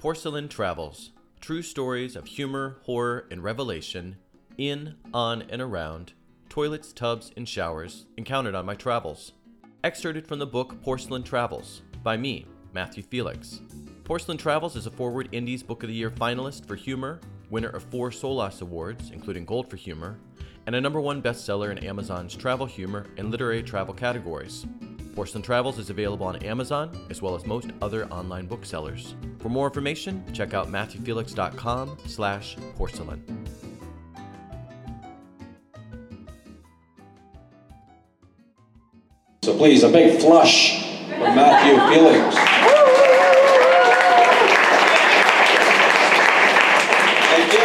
Porcelain Travels, true stories of humor, horror, and revelation in, on, and around toilets, tubs, and showers encountered on my travels. Excerpted from the book Porcelain Travels by me, Matthew Felix. Porcelain Travels is a Forward Indies Book of the Year finalist for humor, winner of 4 Solas Awards, including Gold for Humor, and a #1 bestseller in Amazon's travel humor and literary travel categories. Porcelain Travels is available on Amazon, as well as most other online booksellers. For more information, check out matthewfelix.com/porcelain. So please, a big flush for Matthew Felix. Thank you.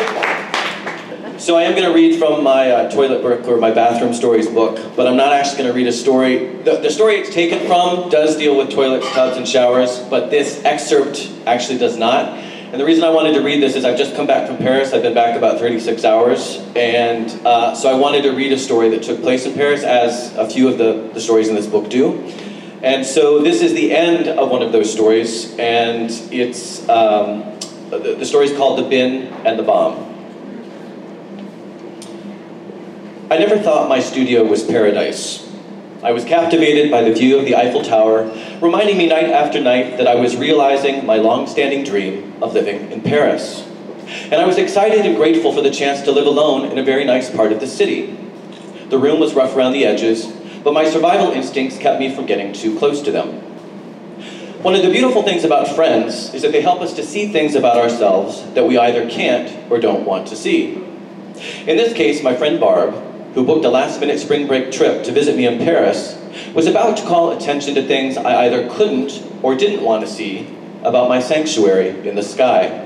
So I am going to read from my toilet book or my bathroom stories book, but I'm not actually going to read a story. The story it's taken from does deal with toilets, tubs, and showers, but this excerpt actually does not. And the reason I wanted to read this is I've just come back from Paris. I've been back about 36 hours. And so I wanted to read a story that took place in Paris, as a few of the stories in this book do. And so this is the end of one of those stories. And it's the story is called The Bin and the Bomb. I never thought my studio was paradise. I was captivated by the view of the Eiffel Tower, reminding me night after night that I was realizing my long-standing dream of living in Paris. And I was excited and grateful for the chance to live alone in a very nice part of the city. The room was rough around the edges, but my survival instincts kept me from getting too close to them. One of the beautiful things about friends is that they help us to see things about ourselves that we either can't or don't want to see. In this case, my friend Barb, who booked a last-minute spring break trip to visit me in Paris, was about to call attention to things I either couldn't or didn't want to see about my sanctuary in the sky.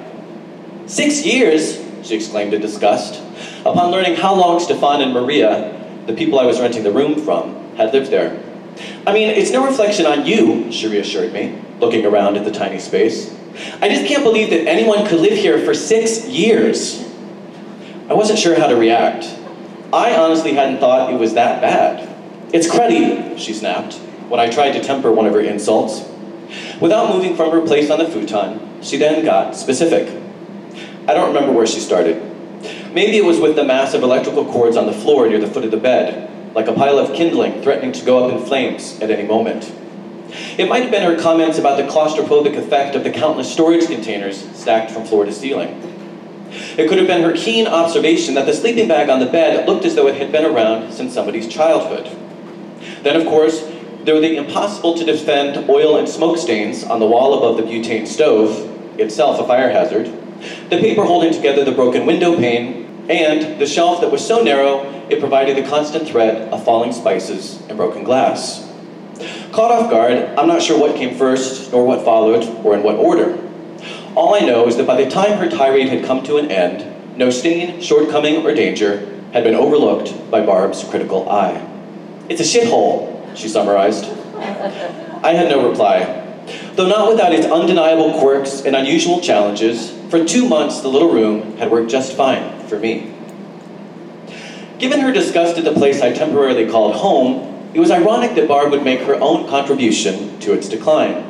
6 years, she exclaimed in disgust, upon learning how long Stefan and Maria, the people I was renting the room from, had lived there. I mean, it's no reflection on you, she reassured me, looking around at the tiny space. I just can't believe that anyone could live here for 6 years. I wasn't sure how to react. I honestly hadn't thought it was that bad. It's cruddy, she snapped, when I tried to temper one of her insults. Without moving from her place on the futon, she then got specific. I don't remember where she started. Maybe it was with the mass of electrical cords on the floor near the foot of the bed, like a pile of kindling threatening to go up in flames at any moment. It might have been her comments about the claustrophobic effect of the countless storage containers stacked from floor to ceiling. It could have been her keen observation that the sleeping bag on the bed looked as though it had been around since somebody's childhood. Then, of course, there were the impossible-to-defend oil and smoke stains on the wall above the butane stove, itself a fire hazard, the paper holding together the broken window pane, and the shelf that was so narrow it provided the constant threat of falling spices and broken glass. Caught off guard, I'm not sure what came first, nor what followed, or in what order. All I know is that by the time her tirade had come to an end, no stain, shortcoming, or danger had been overlooked by Barb's critical eye. It's a shithole, she summarized. I had no reply. Though not without its undeniable quirks and unusual challenges, for 2 months the little room had worked just fine for me. Given her disgust at the place I temporarily called home, it was ironic that Barb would make her own contribution to its decline.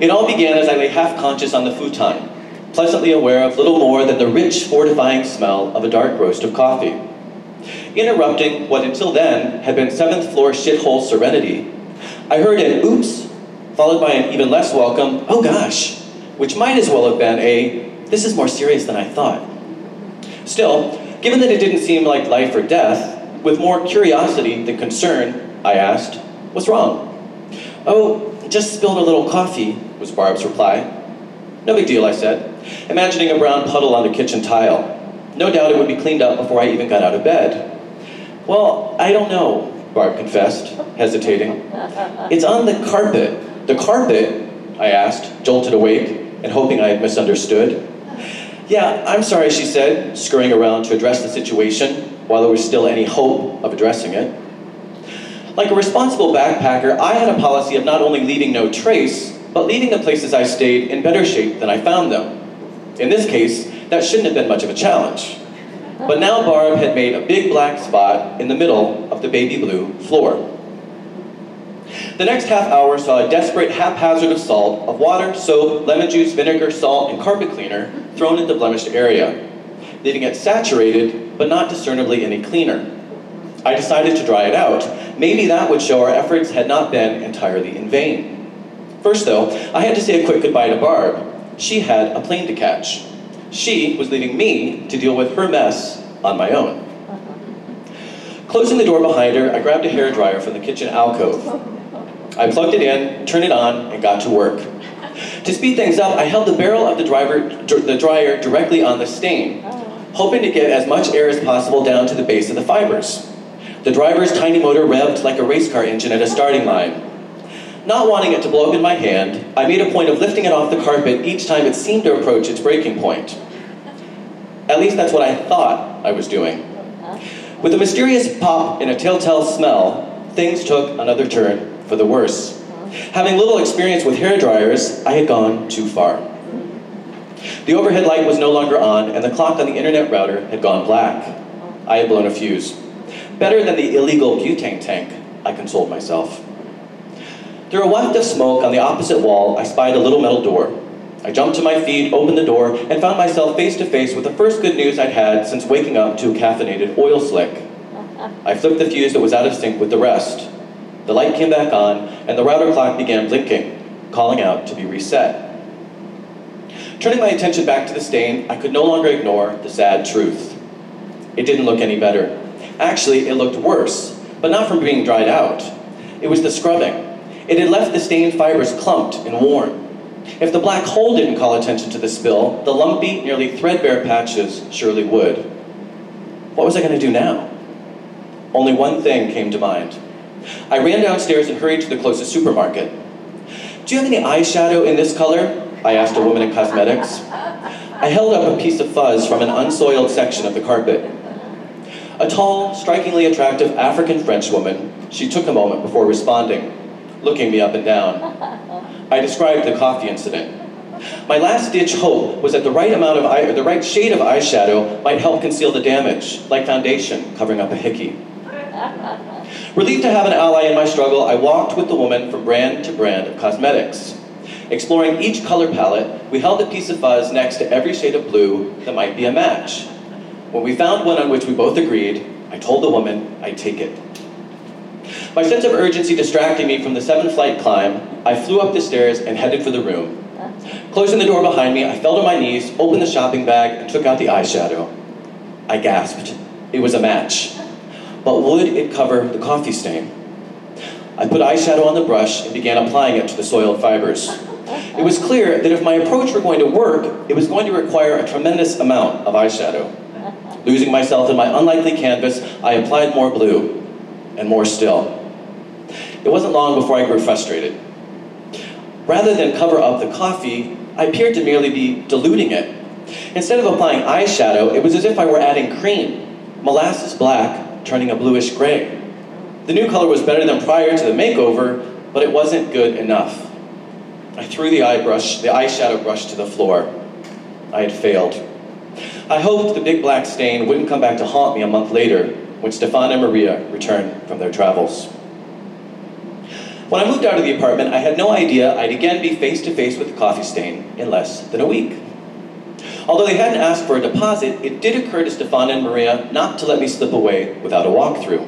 It all began as I lay half-conscious on the futon, pleasantly aware of little more than the rich, fortifying smell of a dark roast of coffee. Interrupting what until then had been 7th-floor shithole serenity, I heard an oops, followed by an even less welcome, oh gosh, which might as well have been a, this is more serious than I thought. Still, given that it didn't seem like life or death, with more curiosity than concern, I asked, what's wrong? Oh, just spilled a little coffee, was Barb's reply. No big deal, I said, imagining a brown puddle on the kitchen tile. No doubt it would be cleaned up before I even got out of bed. Well, I don't know, Barb confessed, hesitating. It's on the carpet. The carpet? I asked, jolted awake and hoping I had misunderstood. Yeah, I'm sorry, she said, scurrying around to address the situation while there was still any hope of addressing it. Like a responsible backpacker, I had a policy of not only leaving no trace, but leaving the places I stayed in better shape than I found them. In this case, that shouldn't have been much of a challenge. But now Barb had made a big black spot in the middle of the baby blue floor. The next half hour saw a desperate haphazard assault of water, soap, lemon juice, vinegar, salt, and carpet cleaner thrown at the blemished area, leaving it saturated, but not discernibly any cleaner. I decided to dry it out. Maybe that would show our efforts had not been entirely in vain. First though, I had to say a quick goodbye to Barb. She had a plane to catch. She was leaving me to deal with her mess on my own. Closing the door behind her, I grabbed a hairdryer from the kitchen alcove. I plugged it in, turned it on, and got to work. To speed things up, I held the barrel of the dryer directly on the stain, hoping to get as much air as possible down to the base of the fibers. The driver's tiny motor revved like a race car engine at a starting line. Not wanting it to blow up in my hand, I made a point of lifting it off the carpet each time it seemed to approach its breaking point. At least that's what I thought I was doing. With a mysterious pop and a telltale smell, things took another turn for the worse. Having little experience with hairdryers, I had gone too far. The overhead light was no longer on, and the clock on the internet router had gone black. I had blown a fuse. Better than the illegal butane tank, I consoled myself. Through a waft of smoke on the opposite wall, I spied a little metal door. I jumped to my feet, opened the door, and found myself face to face with the first good news I'd had since waking up to a caffeinated oil slick. I flipped the fuse that was out of sync with the rest. The light came back on, and the router clock began blinking, calling out to be reset. Turning my attention back to the stain, I could no longer ignore the sad truth. It didn't look any better. Actually, it looked worse, but not from being dried out. It was the scrubbing. It had left the stained fibers clumped and worn. If the black hole didn't call attention to the spill, the lumpy, nearly threadbare patches surely would. What was I going to do now? Only one thing came to mind. I ran downstairs and hurried to the closest supermarket. "Do you have any eyeshadow in this color?" I asked a woman in cosmetics. I held up a piece of fuzz from an unsoiled section of the carpet. A tall, strikingly attractive African-French woman, she took a moment before responding, looking me up and down. I described the coffee incident. My last-ditch hope was that the right shade of eyeshadow might help conceal the damage, like foundation covering up a hickey. Relieved to have an ally in my struggle, I walked with the woman from brand to brand of cosmetics. Exploring each color palette, we held a piece of fuzz next to every shade of blue that might be a match. When we found one on which we both agreed, I told the woman I'd take it. My sense of urgency distracting me from the 7th flight climb, I flew up the stairs and headed for the room. Closing the door behind me, I fell to my knees, opened the shopping bag, and took out the eyeshadow. I gasped. It was a match. But would it cover the coffee stain? I put eyeshadow on the brush and began applying it to the soiled fibers. It was clear that if my approach were going to work, it was going to require a tremendous amount of eyeshadow. Losing myself in my unlikely canvas, I applied more blue, and more still. It wasn't long before I grew frustrated. Rather than cover up the coffee, I appeared to merely be diluting it. Instead of applying eyeshadow, it was as if I were adding cream, molasses black, turning a bluish gray. The new color was better than prior to the makeover, but it wasn't good enough. I threw the eyeshadow brush to the floor. I had failed. I hoped the big black stain wouldn't come back to haunt me a month later, when Stefan and Maria returned from their travels. When I moved out of the apartment, I had no idea I'd again be face-to-face with the coffee stain in less than a week. Although they hadn't asked for a deposit, it did occur to Stefan and Maria not to let me slip away without a walkthrough.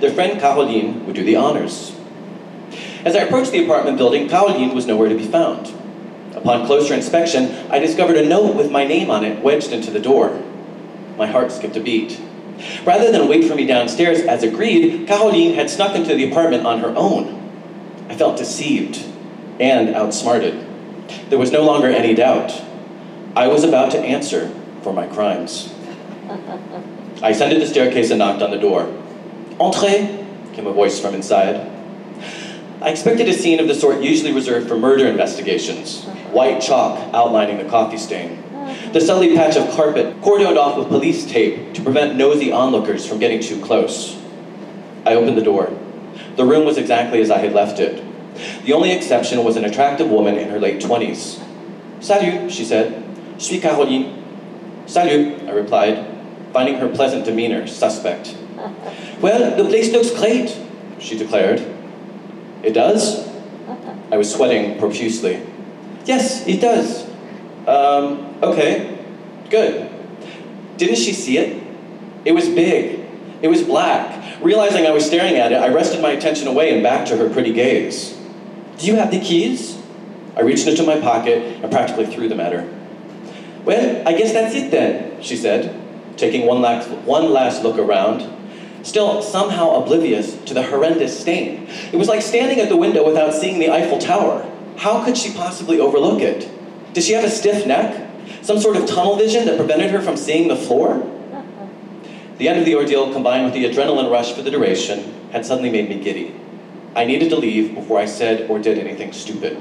Their friend Caroline would do the honors. As I approached the apartment building, Caroline was nowhere to be found. Upon closer inspection, I discovered a note with my name on it wedged into the door. My heart skipped a beat. Rather than wait for me downstairs, as agreed, Caroline had snuck into the apartment on her own. I felt deceived and outsmarted. There was no longer any doubt. I was about to answer for my crimes. I ascended the staircase and knocked on the door. "Entrez," came a voice from inside. I expected a scene of the sort usually reserved for murder investigations. White chalk outlining the coffee stain. The sullied patch of carpet cordoned off with police tape to prevent nosy onlookers from getting too close. I opened the door. The room was exactly as I had left it. The only exception was an attractive woman in her late 20s. "Salut," she said. "Je suis Caroline." "Salut," I replied, finding her pleasant demeanor suspect. "Well, the place looks great," she declared. It does? I was sweating profusely. Yes, it does. Okay, good. Didn't she see it? It was big. It was black. Realizing I was staring at it, I wrested my attention away and back to her pretty gaze. Do you have the keys? I reached into my pocket and practically threw them at her. Well, I guess that's it then, she said, taking one last look around, still somehow oblivious to the horrendous stain. It was like standing at the window without seeing the Eiffel Tower. How could she possibly overlook it? Did she have a stiff neck? Some sort of tunnel vision that prevented her from seeing the floor? The end of the ordeal, combined with the adrenaline rush for the duration, had suddenly made me giddy. I needed to leave before I said or did anything stupid.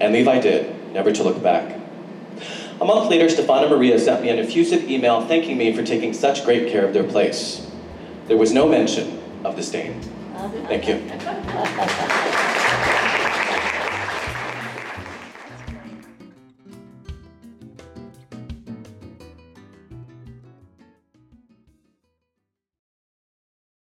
And leave I did, never to look back. A month later, Stefan and Maria sent me an effusive email thanking me for taking such great care of their place. There was no mention of the stain. Thank you.